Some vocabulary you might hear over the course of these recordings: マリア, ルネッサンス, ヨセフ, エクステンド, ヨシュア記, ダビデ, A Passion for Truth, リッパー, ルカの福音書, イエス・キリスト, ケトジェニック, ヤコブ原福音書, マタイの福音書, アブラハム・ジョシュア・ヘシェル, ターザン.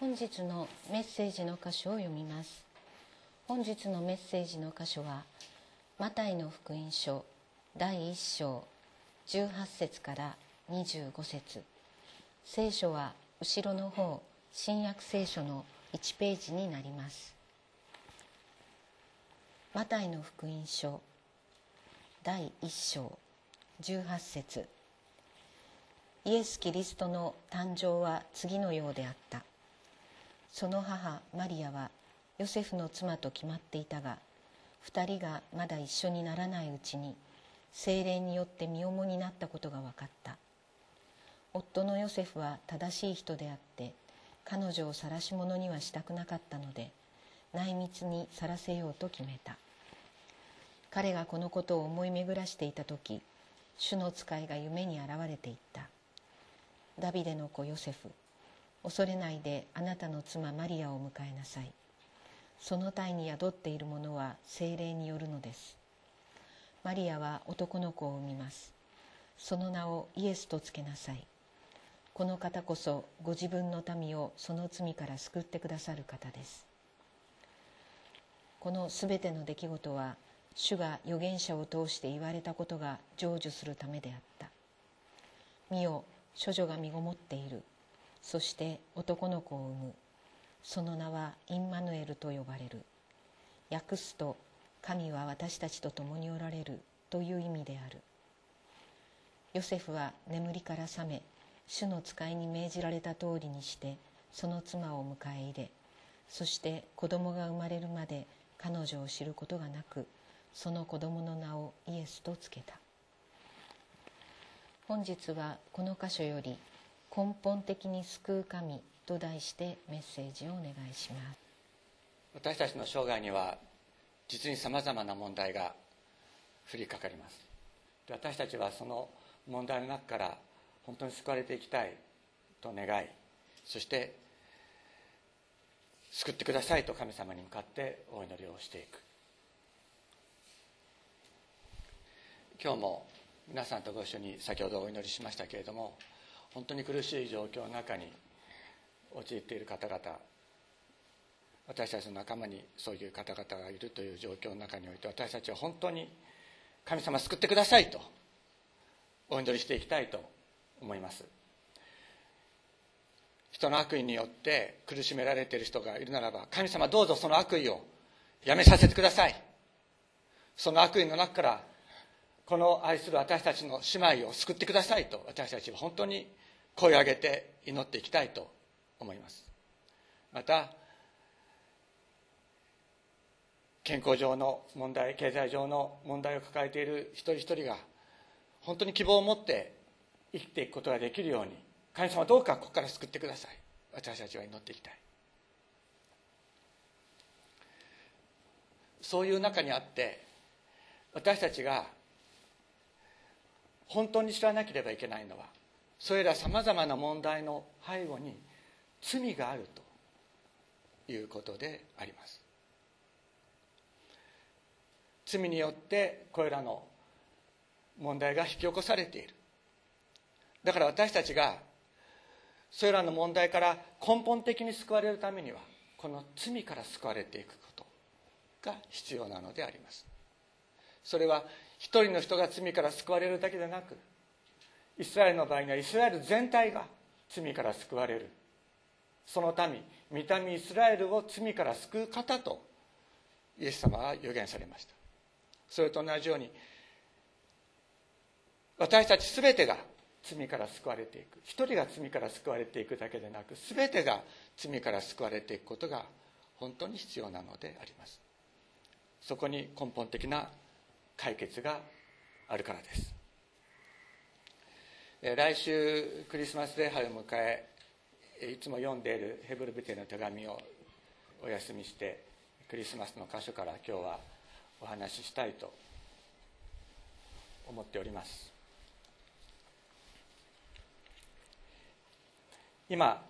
本日のメッセージの箇所を読みます。本日のメッセージの箇所はマタイの福音書第1章18節から25節、聖書は後ろの方、新約聖書の1ページになります。マタイの福音書第1章18節、イエス・キリストの誕生は次のようであった。その母マリアはヨセフの妻と決まっていたが、二人がまだ一緒にならないうちに聖霊によって身重になったことが分かった。夫のヨセフは正しい人であって、彼女を晒し者にはしたくなかったので、内密に晒せようと決めた。彼がこのことを思い巡らしていた時、主の使いが夢に現れていった。ダビデの子ヨセフ、恐れないであなたの妻マリアを迎えなさい。その胎に宿っているものは聖霊によるのです。マリアは男の子を産みます。その名をイエスとつけなさい。この方こそご自分の民をその罪から救ってくださる方です。このすべての出来事は主が預言者を通して言われたことが成就するためであった。見よ、処女が身ごもっている。そして男の子を産む。その名はインマヌエルと呼ばれる。訳すと、神は私たちと共におられるという意味である。ヨセフは眠りから覚め、主の使いに命じられた通りにしてその妻を迎え入れ、そして子供が生まれるまで彼女を知ることがなく、その子供の名をイエスとつけた。本日はこの箇所より、根本的に救う神と題してメッセージをお願いします。私たちの生涯には実にさまざまな問題が降りかかります。私たちはその問題の中から本当に救われていきたいと願い、そして救ってくださいと神様に向かってお祈りをしていく。今日も皆さんとご一緒に先ほどお祈りしましたけれども、本当に苦しい状況の中に陥っている方々、私たちの仲間にそういう方々がいるという状況の中において、私たちは本当に神様救ってくださいとお祈りしていきたいと思います。人の悪意によって苦しめられている人がいるならば、神様どうぞその悪意をやめさせてください。その悪意の中からこの愛する私たちの姉妹を救ってくださいと、私たちは本当に声を上げて祈っていきたいと思います。また、健康上の問題、経済上の問題を抱えている一人一人が本当に希望を持って生きていくことができるように、神様どうかここから救ってください。私たちは祈っていきたい。そういう中にあって、私たちが本当に知らなければいけないのは、それらさまざまな問題の背後に罪があるということであります。罪によってこれらの問題が引き起こされている。だから私たちがそれらの問題から根本的に救われるためには、この罪から救われていくことが必要なのであります。それは一人の人が罪から救われるだけでなく、イスラエルの場合にはイスラエル全体が罪から救われる、その民、御民イスラエルを罪から救う方とイエス様は預言されました。それと同じように、私たちすべてが罪から救われていく。一人が罪から救われていくだけでなく、すべてが罪から救われていくことが本当に必要なのであります。そこに根本的な解決があるからです。来週クリスマス礼拝を迎え、いつも読んでいるヘブルビテの手紙をお休みして、クリスマスの箇所から今日はお話ししたいと思っております。今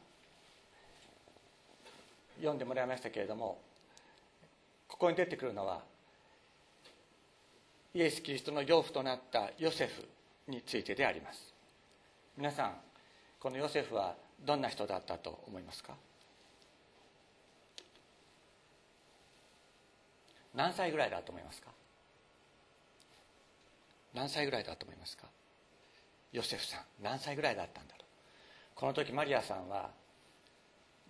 読んでもらいましたけれども、ここに出てくるのはイエス・キリストの養父となったヨセフについてであります。皆さん、このヨセフはどんな人だったと思いますか？何歳ぐらいだと思いますか？何歳ぐらいだと思いますか？ヨセフさん何歳ぐらいだったんだろう。この時マリアさんは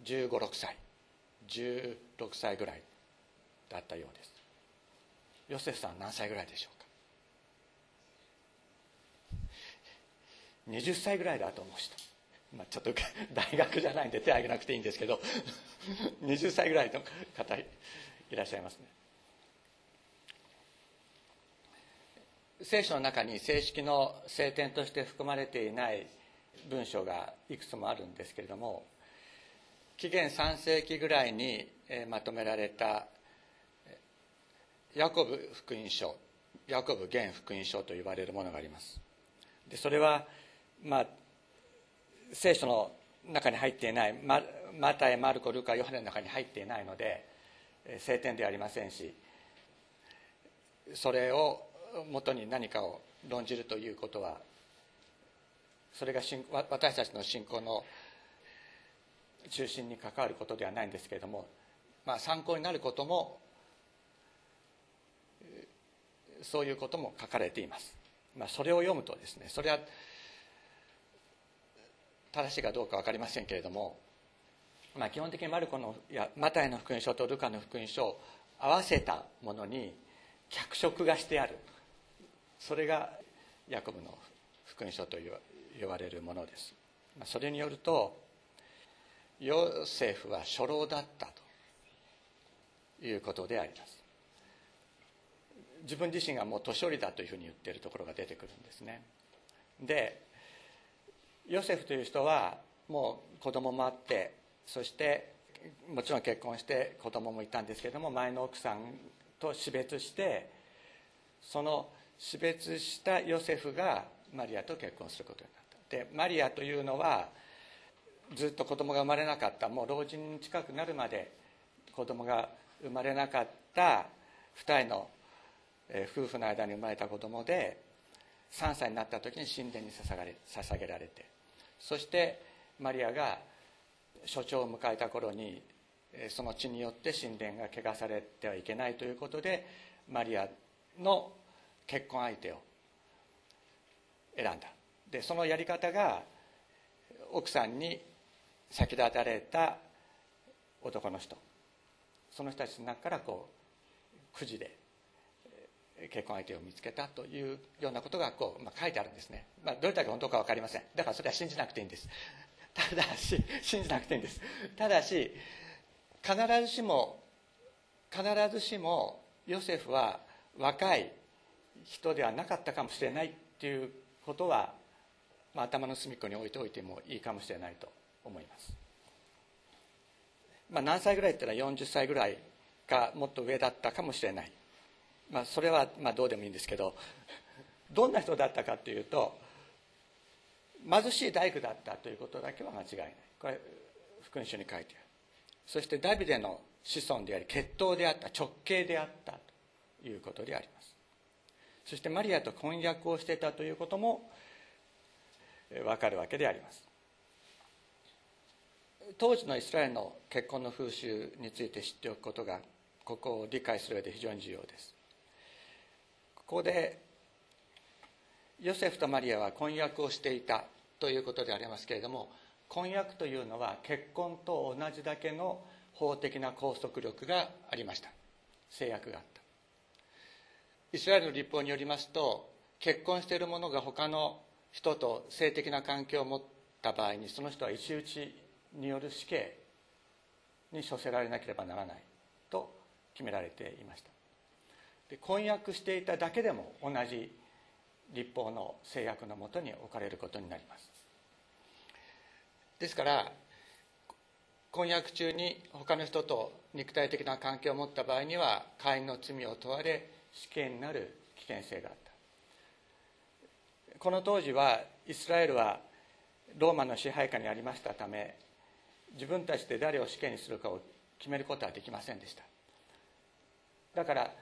16歳ぐらいだったようです。ヨセフさん何歳ぐらいでしょうか？20歳ぐらいだと思う人、ちょっと大学じゃないんで手を挙げなくていいんですけど20歳ぐらいの方いらっしゃいますね。聖書の中に正式の聖典として含まれていない文章がいくつもあるんですけれども、紀元3世紀ぐらいにまとめられたヤコブ原福音書と呼ばれるものがあります。でそれは、聖書の中に入っていない、マタイ、マルコ、ルカ、ヨハネの中に入っていないので聖典ではありませんし、それを元に何かを論じるということは、それが私たちの信仰の中心に関わることではないんですけれども、参考になることもそういうことも書かれています。それを読むとですね、それは正しいかどうか分かりませんけれども、基本的にマタイの福音書とルカの福音書を合わせたものに脚色がしてある、それがヤコブの福音書と呼ばれるものです。それによるとヨセフは初老だったということであります。自分自身がもう年寄りだというふうに言っているところが出てくるんですね。でヨセフという人はもう子供もあって、そしてもちろん結婚して子供もいたんですけれども、前の奥さんと死別して、その死別したヨセフがマリアと結婚することになった。でマリアというのはずっと子供が生まれなかった、もう老人に近くなるまで子供が生まれなかった2人の夫婦の間に生まれた子供で、3歳になった時に神殿に捧げられて、そしてマリアが初潮を迎えた頃にその血によって神殿が汚されてはいけないということで、マリアの結婚相手を選んだ。でそのやり方が奥さんに先立たれた男の人、その人たちの中からくじで結婚相手を見つけたというようなことが書いてあるんですね。どれだけ本当か分かりません。だからそれは信じなくていいんです。ただし必ずしもヨセフは若い人ではなかったかもしれないっていうことは、頭の隅っこに置いておいてもいいかもしれないと思います。何歳ぐらいって言ったら40歳ぐらいかもっと上だったかもしれない。それはどうでもいいんですけど、どんな人だったかというと貧しい大工だったということだけは間違いない。これ福音書に書いてある。そしてダビデの子孫であり血統であった、直系であったということであります。そしてマリアと婚約をしていたということもわかるわけであります。当時のイスラエルの結婚の風習について知っておくことが、ここを理解する上で非常に重要です。ここでヨセフとマリアは婚約をしていたということでありますけれども、婚約というのは結婚と同じだけの法的な拘束力がありました。制約があった。イスラエルの律法によりますと、結婚している者が他の人と性的な関係を持った場合に、その人は石打ちによる死刑に処せられなければならないと決められていました。婚約していただけでも同じ律法の制約のもとに置かれることになります。ですから婚約中に他の人と肉体的な関係を持った場合には姦淫の罪を問われ死刑になる危険性があった。この当時はイスラエルはローマの支配下にありましたため、自分たちで誰を死刑にするかを決めることはできませんでした。だから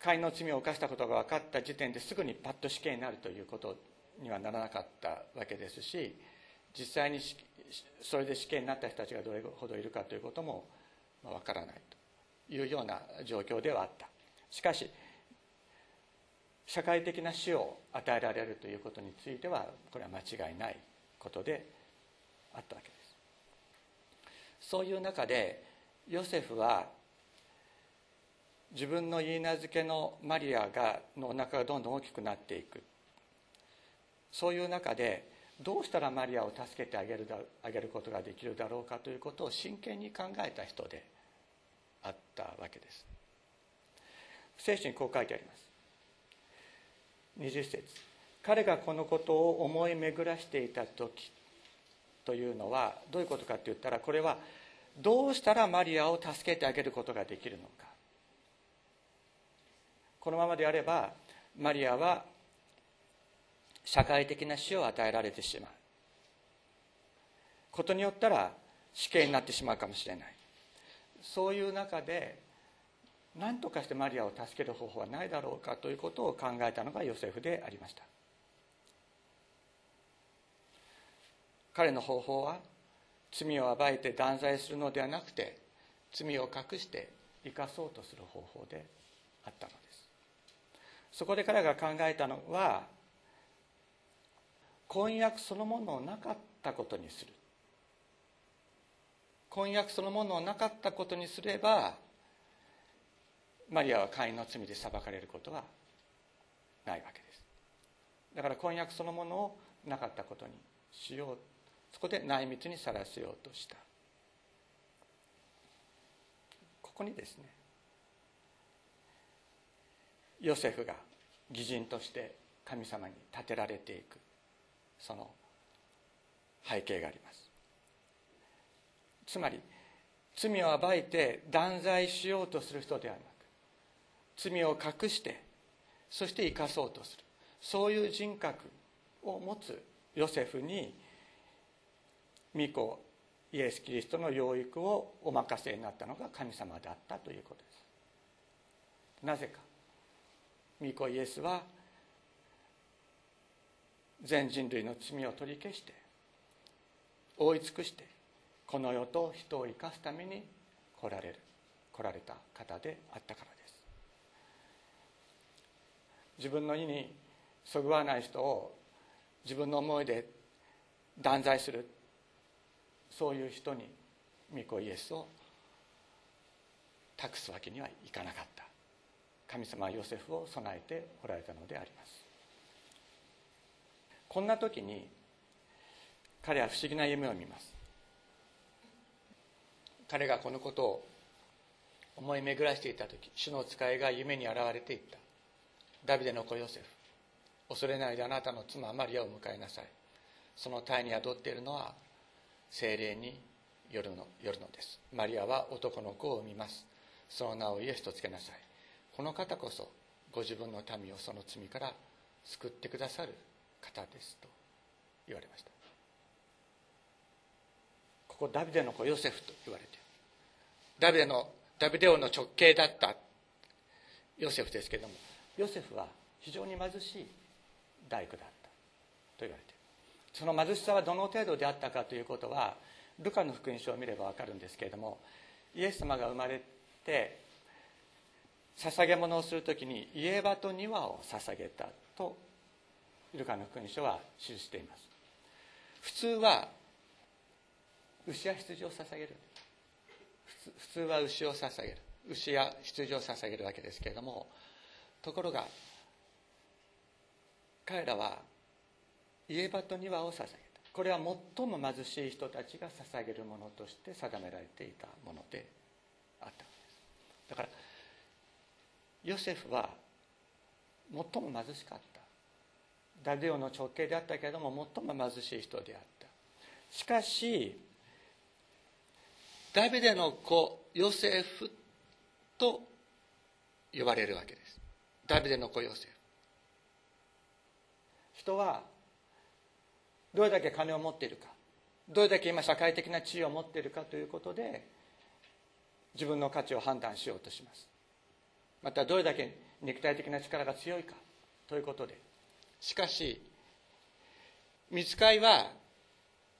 姦淫の罪を犯したことが分かった時点ですぐにパッと死刑になるということにはならなかったわけですし、実際にそれで死刑になった人たちがどれほどいるかということも分からないいうような状況ではあった。しかし社会的な死を与えられるということについてはこれは間違いないことであったわけです。そういう中でヨセフは自分のいいなずけのマリアのお腹がどんどん大きくなっていく。そういう中でどうしたらマリアを助けてあげることができるだろうかということを真剣に考えた人であったわけです。聖書にこう書いてあります。20節、彼がこのことを思い巡らしていた時というのはどういうことかって言ったら、これはどうしたらマリアを助けてあげることができるのか。このままであればマリアは社会的な死を与えられてしまう。ことによったら死刑になってしまうかもしれない。そういう中で何とかしてマリアを助ける方法はないだろうかということを考えたのがヨセフでありました。彼の方法は罪を暴いて断罪するのではなくて、罪を隠して生かそうとする方法であったのです。そこで彼が考えたのは、婚約そのものをなかったことにする。婚約そのものをなかったことにすればマリアは姦淫の罪で裁かれることはないわけです。だから婚約そのものをなかったことにしよう、そこで内密にさらせようとした。ここにですね、ヨセフが義人として神様に立てられていくその背景があります。つまり罪を暴いて断罪しようとする人ではなく、罪を隠してそして生かそうとする、そういう人格を持つヨセフに御子イエス・キリストの養育をお任せになったのが神様であったということです。なぜか御子イエスは全人類の罪を取り消して覆い尽くしてこの世と人を生かすために来られた方であったからです。自分の意にそぐわない人を自分の思いで断罪する、そういう人に御子イエスを託すわけにはいかなかった。神様はヨセフを備えておられたのであります。こんな時に彼は不思議な夢を見ます。彼がこのことを思い巡らしていた時、主の使いが夢に現れていった。ダビデの子ヨセフ、恐れないであなたの妻マリアを迎えなさい。その胎に宿っているのは精霊によるのです。マリアは男の子を産みます。その名をイエスとつけなさい。この方こそご自分の民をその罪から救ってくださる方ですと言われました。ここダビデの子ヨセフと言われている。ダビデ王の直系だったヨセフですけれども、ヨセフは非常に貧しい大工だったと言われている。その貧しさはどの程度であったかということはルカの福音書を見れば分かるんですけれども、イエス様が生まれて捧げ物をするときに家場と庭を捧げたとルカの福音書は記しています。普通は牛や羊を捧げる、普通は牛や羊を捧げるわけですけれども、ところが彼らは家場と庭を捧げた。これは最も貧しい人たちが捧げるものとして定められていたものであったんです。だからヨセフは最も貧しかった。ダビデ王の直系であったけれども最も貧しい人であった。しかしダビデの子ヨセフと呼ばれるわけです。ダビデの子ヨセフ、人はどれだけ金を持っているか、どれだけ今社会的な地位を持っているかということで自分の価値を判断しようとします。またどれだけ肉体的な力が強いかということで。しかし御使いは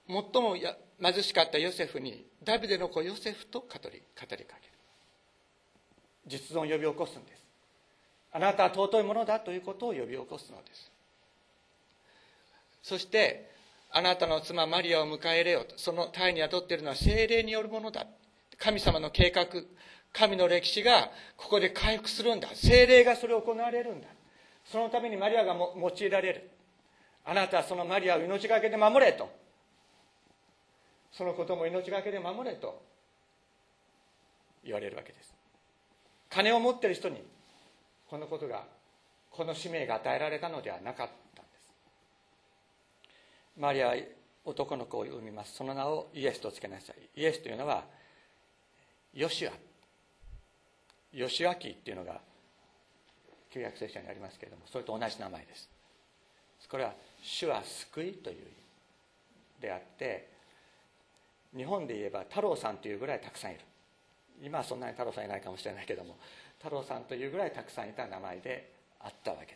最も貧しかったヨセフにダビデの子ヨセフと語りかける。実存を呼び起こすんです。あなたは尊いものだということを呼び起こすのです。そしてあなたの妻マリアを迎え入れよと、その胎に宿っているのは聖霊によるものだ。神様の計画、神の歴史がここで回復するんだ。聖霊がそれを行われるんだ。そのためにマリアが用いられる。あなたはそのマリアを命がけで守れと。そのことも命がけで守れと言われるわけです。金を持っている人にこのことが、この使命が与えられたのではなかったんです。マリアは男の子を産みます。その名をイエスとつけなさい。イエスというのはヨシュア、ヨシュア記というのが旧約聖書にありますけれども、それと同じ名前です。これは主は救いという意味であって、日本で言えば太郎さんというぐらいたくさんいる。今はそんなに太郎さんいないかもしれないけども、太郎さんというぐらいたくさんいた名前であったわけです。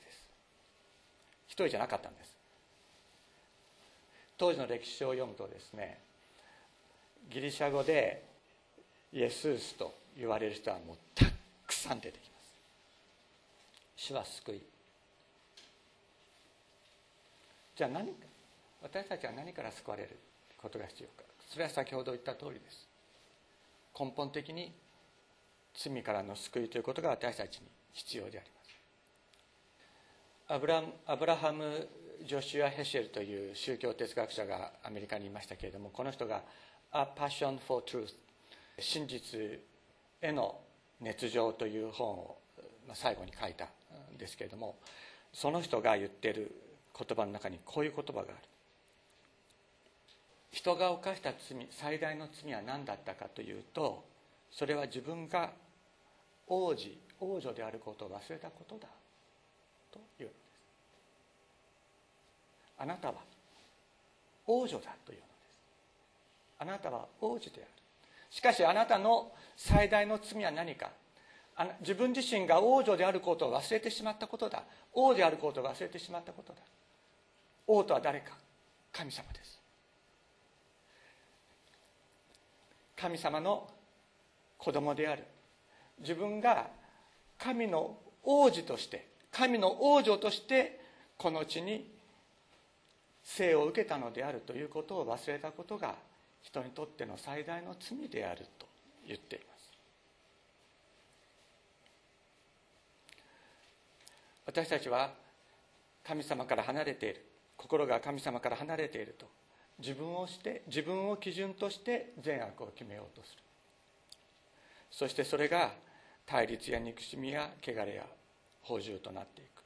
一人じゃなかったんです。当時の歴史を読むとですね、ギリシャ語でイエスースと言われる人はもうたくさん出てきます。主は救い。じゃあ何か、私たちは何から救われることが必要か。それは先ほど言った通りです。根本的に罪からの救いということが私たちに必要であります。アブラハム・ジョシュア・ヘシェルという宗教哲学者がアメリカにいましたけれども、この人が「A Passion for Truth」「真実への熱情」という本を最後に書いたんですけれども、その人が言っている言葉の中にこういう言葉がある。人が犯した罪、最大の罪は何だったかというと、それは自分が王女であることを忘れたことだというんです。あなたは王女だというのです。あなたは王子である。しかしあなたの最大の罪は何か。自分自身が王女であることを忘れてしまったことだ。王であることを忘れてしまったことだ。王とは誰か。神様です。神様の子供である自分が、神の王子として、神の王女としてこの地に生を受けたのであるということを忘れたことが、人にとっての最大の罪であると言っています。私たちは神様から離れている、心が神様から離れていると自分を基準として善悪を決めようとする。そしてそれが対立や憎しみや汚れや放縦となっていく。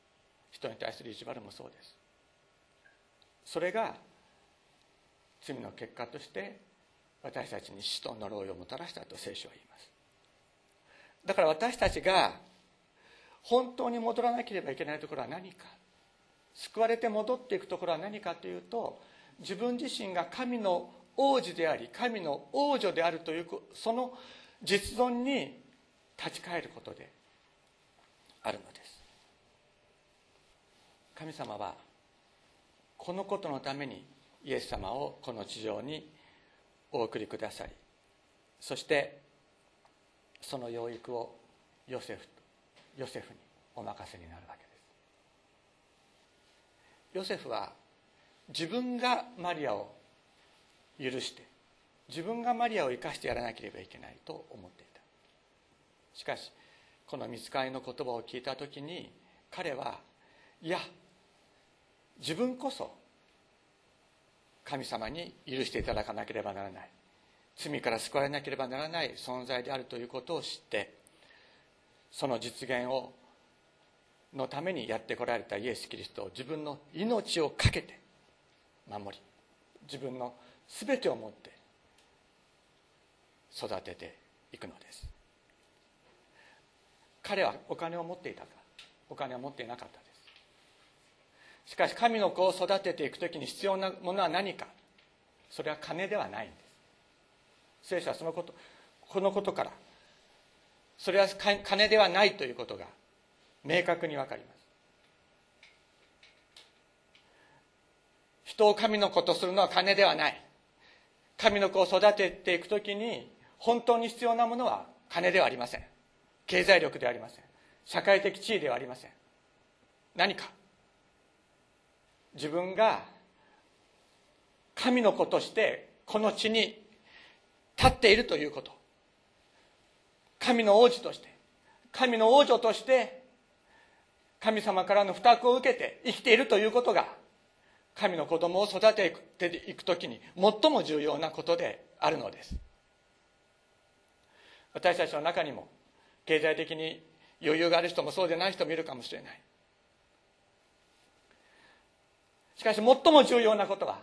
人に対する意地悪もそうです。それが罪の結果として私たちに死と呪いをもたらしたと聖書は言います。だから私たちが本当に戻らなければいけないところは何か、救われて戻っていくところは何かというと、自分自身が神の王子であり神の王女であるというその実存に立ち返ることであるのです。神様はこのことのためにイエス様をこの地上にお送りくださり、そしてその養育をヨセフにお任せになるわけです。ヨセフは自分がマリアを許して、自分がマリアを生かしてやらなければいけないと思っていた。しかしこの御使いの言葉を聞いた時に、彼はいや、自分こそ神様に許していただかなければならない、罪から救われなければならない存在であるということを知って、その実現のためにやってこられたイエス・キリストを自分の命を懸けて守り、自分の全てを持って育てていくのです。彼はお金を持っていたか、お金を持っていなかったです。しかし神の子を育てていくときに必要なものは何か、それは金ではないんです。聖書はこのことから、それは金ではないということが明確に分かります。人を神の子とするのは金ではない。神の子を育てていくときに本当に必要なものは金ではありません。経済力ではありません。社会的地位ではありません。何か自分が神の子としてこの地に立っているということ、神の王子として、神の王女として神様からの付託を受けて生きているということが、神の子供を育てていくときに最も重要なことであるのです。私たちの中にも経済的に余裕がある人もそうでない人もいるかもしれない。しかし最も重要なことは、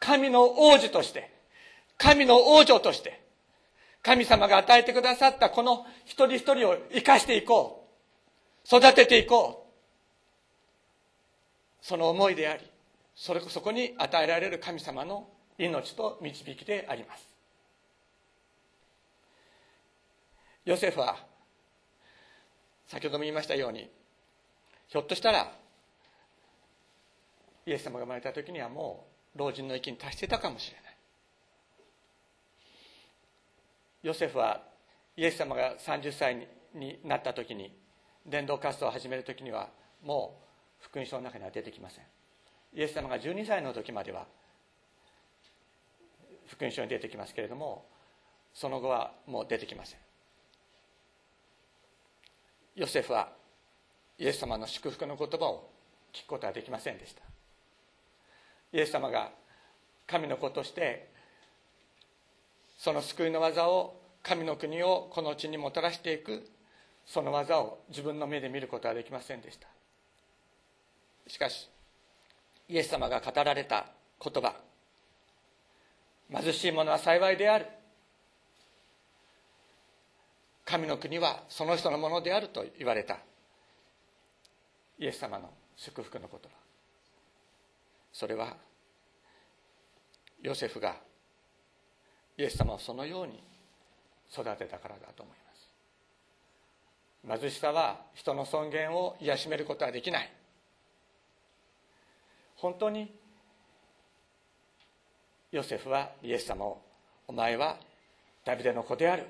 神の王子として、神の王女として、神様が与えてくださったこの一人一人を生かしていこう、育てていこう、その思いであり、そこに与えられる神様の命と導きであります。ヨセフは、先ほども言いましたように、ひょっとしたら、イエス様が生まれた時にはもう老人の域に達していたかもしれない。ヨセフはイエス様が30歳になった時に、伝道活動を始める時にはもう福音書の中には出てきません。イエス様が12歳の時までは福音書に出てきますけれども、その後はもう出てきません。ヨセフはイエス様の祝福の言葉を聞くことはできませんでした。イエス様が神の子としてその救いの技を、神の国をこの地にもたらしていく、その技を自分の目で見ることはできませんでした。しかしイエス様が語られた言葉、貧しい者は幸いである、神の国はその人のものであると言われたイエス様の祝福の言葉、それはヨセフがイエス様をそのように育てたからだと思います。貧しさは人の尊厳を癒しめることはできない。本当にヨセフはイエス様を、お前はダビデの子である、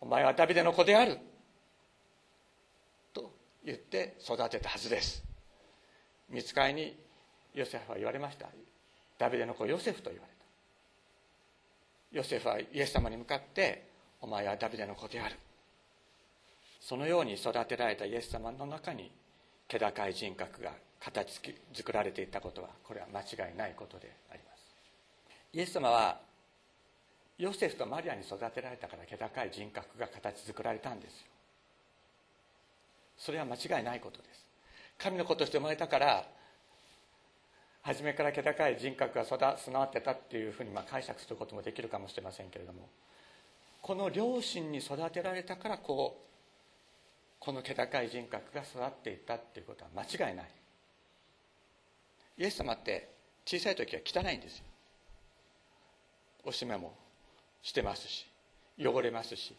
お前はダビデの子であると言って育てたはずです。御使いにヨセフは言われました。ダビデの子ヨセフと言われた。ヨセフはイエス様に向かって、お前はダビデの子である、そのように育てられたイエス様の中に気高い人格が形作られていったことは、これは間違いないことであります。イエス様はヨセフとマリアに育てられたから、気高い人格が形作られたんですよ。それは間違いないことです。神の子として生まれたから、初めから気高い人格が備わってたっていうふうに解釈することもできるかもしれませんけれども、この両親に育てられたから、この気高い人格が育っていったっていうことは間違いない。イエス様って小さい時は汚いんですよ。おしめもしてますし、汚れますし、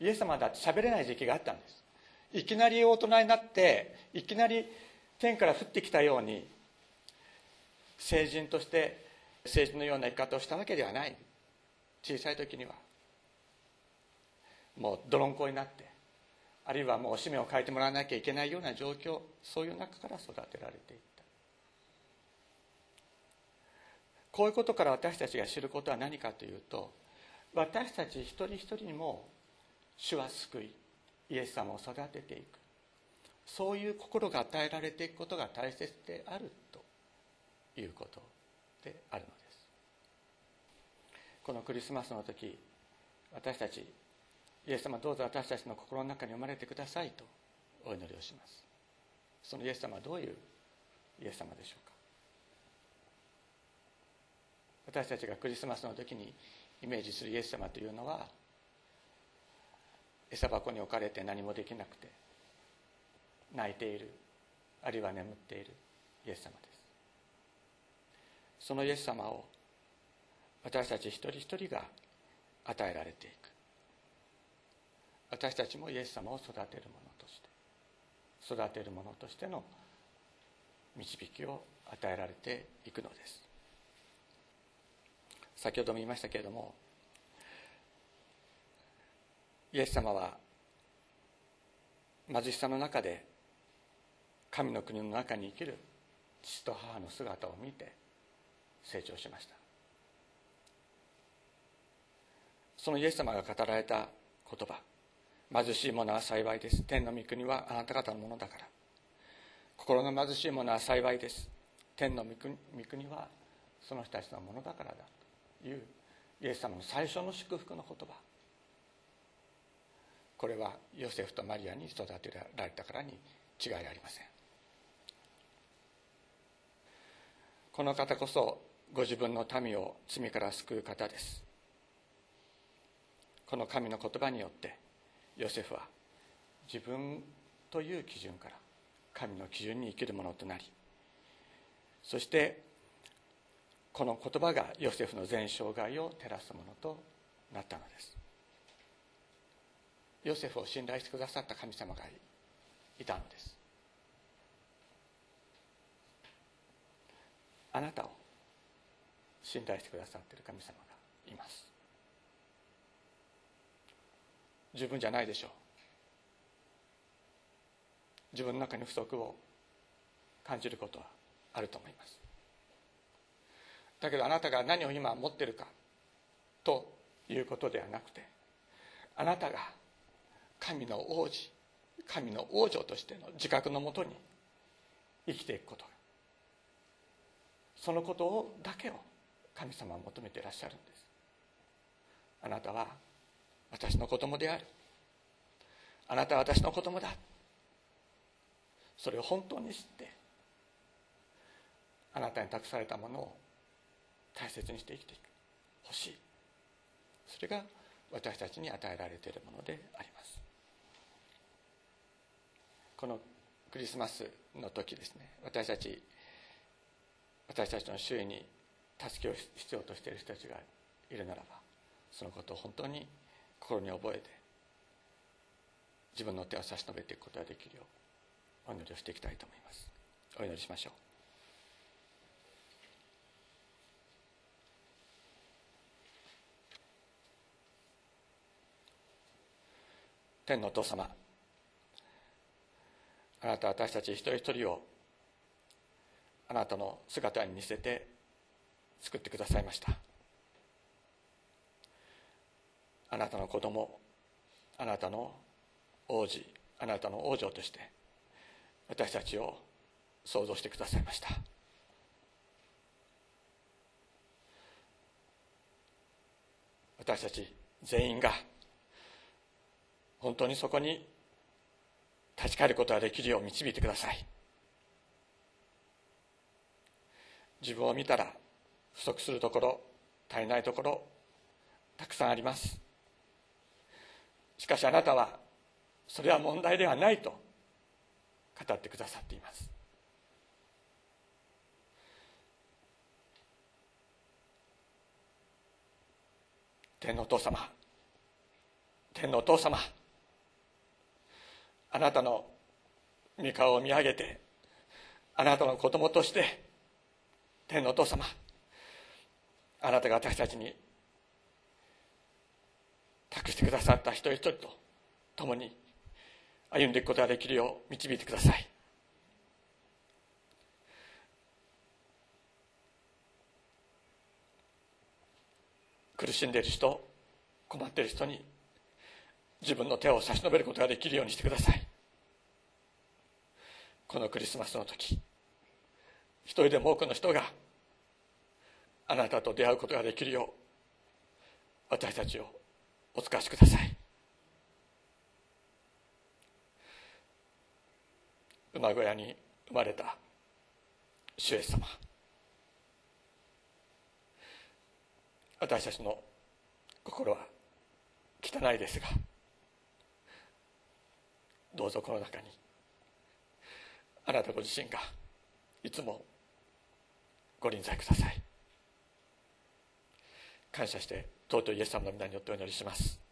イエス様だって喋れない時期があったんです。いきなり大人になって、いきなり天から降ってきたように、成人として成人のような生き方をしたわけではない。小さい時にはもう泥んこになって、あるいはもうおしめを変えてもらわなきゃいけないような状況、そういう中から育てられていった。こういうことから私たちが知ることは何かというと、私たち一人一人にも主は救い、イエス様を育てていく、そういう心が与えられていくことが大切であるということであるのです。このクリスマスの時、私たち、イエス様どうぞ私たちの心の中に生まれてくださいとお祈りをします。そのイエス様はどういうイエス様でしょうか。私たちがクリスマスの時にイメージするイエス様というのは、餌箱に置かれて何もできなくて泣いている、あるいは眠っているイエス様です。そのイエス様を私たち一人一人が与えられていく、私たちもイエス様を育てるものとして、育てるものとしての導きを与えられていくのです。先ほども言いましたけれども、イエス様は貧しさの中で神の国の中に生きる父と母の姿を見て成長しました。そのイエス様が語られた言葉、貧しい者は幸いです、天の御国はあなた方のものだから。心の貧しい者は幸いです、天の御国はその人たちのものだからだというイエス様の最初の祝福の言葉、これはヨセフとマリアに育てられたからに違いありません。この方こそご自分の民を罪から救う方です。この神の言葉によってヨセフは自分という基準から神の基準に生きるものとなり、そしてこの言葉がヨセフの全生涯を照らすものとなったのです。ヨセフを信頼してくださった神様がいたのです。あなたを信頼してくださっている神様がいます。十分じゃないでしょう。自分の中に不足を感じることはあると思います。だけどあなたが何を今持っているかということではなくて、あなたが神の王子、神の王女としての自覚のもとに生きていくことが、そのことをだけを神様は求めていらっしゃるんです。あなたは私の子供である、あなたは私の子供だ、それを本当に知って、あなたに託されたものを大切にして生きてほしい。それが私たちに与えられているものであります。このクリスマスの時ですね、私たちの周囲に助けを必要としている人たちがいるならば、そのことを本当に心に覚えて自分の手を差し伸べていくことができるようお祈りをしていきたいと思います。お祈りしましょう。天のお父様、あなたは私たち一人一人をあなたの姿に似せて作ってくださいました。あなたの子供、あなたの王子、あなたの王女として私たちを想像してくださいました。私たち全員が本当にそこに立ち返ることができるよう導いてください。自分を見たら不足するところ、足りないところたくさんあります。しかしあなたはそれは問題ではないと語ってくださっています。天のお父様、天のお父様、あなたの御顔を見上げて、あなたの子供として、天のお父様、あなたが私たちに託してくださった一人一人と共に歩んでいくことができるよう導いてください。苦しんでいる人、困っている人に自分の手を差し伸べることができるようにしてください。このクリスマスの時、一人でも多くの人があなたと出会うことができるよう私たちをお使わしください。馬小屋に生まれた主イエス様、私たちの心は汚いですが、どうぞこの中にあなたご自身がいつもご臨在ください。感謝して尊いイエス様の名によってお祈りします。